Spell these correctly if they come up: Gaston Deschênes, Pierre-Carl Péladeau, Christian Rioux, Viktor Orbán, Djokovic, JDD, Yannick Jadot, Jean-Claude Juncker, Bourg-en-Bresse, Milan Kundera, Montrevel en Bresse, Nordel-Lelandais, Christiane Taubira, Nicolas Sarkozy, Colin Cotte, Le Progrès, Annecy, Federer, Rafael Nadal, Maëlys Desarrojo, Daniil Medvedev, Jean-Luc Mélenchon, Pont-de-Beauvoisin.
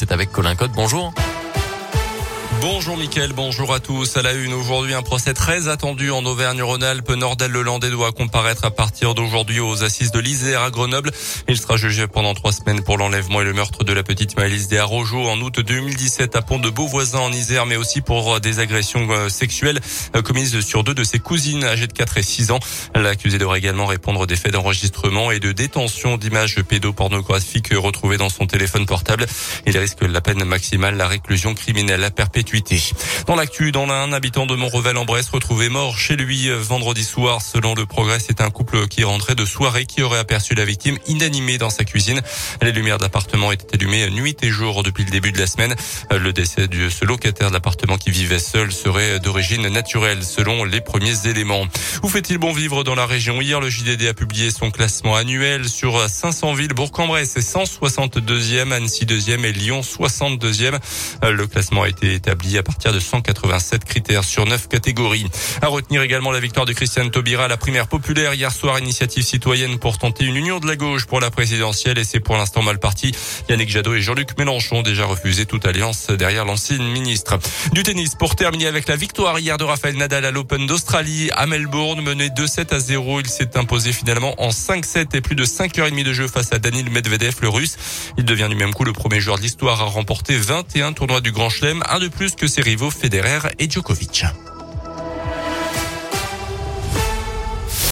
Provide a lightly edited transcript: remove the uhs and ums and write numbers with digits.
C'est avec Colin Cotte, bonjour. Bonjour Mickaël, bonjour à tous. À la une, aujourd'hui, un procès très attendu en Auvergne-Rhône-Alpes. Nordel-Lelandais doit comparaître à partir d'aujourd'hui aux assises de l'Isère à Grenoble. Il sera jugé pendant 3 semaines pour l'enlèvement et le meurtre de la petite Maëlys Desarrojo en août 2017 à Pont-de-Beauvoisin en Isère, mais aussi pour des agressions sexuelles commises sur 2 de ses cousines âgées de 4 et 6 ans. L'accusé devra également répondre des faits d'enregistrement et de détention d'images pédopornographiques retrouvées dans son téléphone portable. Il risque la peine maximale, la réclusion criminelle à perpétuité. Dans l'actu, dans l'Ain, un habitant de Montrevel en Bresse retrouvé mort chez lui vendredi soir. Selon Le Progrès, c'est un couple qui rentrait de soirée qui aurait aperçu la victime inanimée dans sa cuisine. Les lumières d'appartement étaient allumées nuit et jour depuis le début de la semaine. Le décès de ce locataire de l'appartement qui vivait seul serait d'origine naturelle, selon les premiers éléments. Où fait-il bon vivre dans la région? Hier, le JDD a publié son classement annuel sur 500 villes. Bourg-en-Bresse est 162e, Annecy 2e et Lyon 62e. Le classement a été établi à partir de 187 critères sur 9 catégories. À retenir également la victoire de Christiane Taubira à la primaire populaire hier soir, initiative citoyenne pour tenter une union de la gauche pour la présidentielle, et c'est pour l'instant mal parti. Yannick Jadot et Jean-Luc Mélenchon ont déjà refusé toute alliance derrière l'ancienne ministre. Du tennis pour terminer avec la victoire hier de Rafael Nadal à l'Open d'Australie à Melbourne, mené 2-7-0. Il s'est imposé finalement en 5-7 et plus de 5h30 de jeu face à Daniil Medvedev, le russe. Il devient du même coup le premier joueur de l'histoire à remporter 21 tournois du Grand Chelem, un de plus que ses rivaux Federer et Djokovic.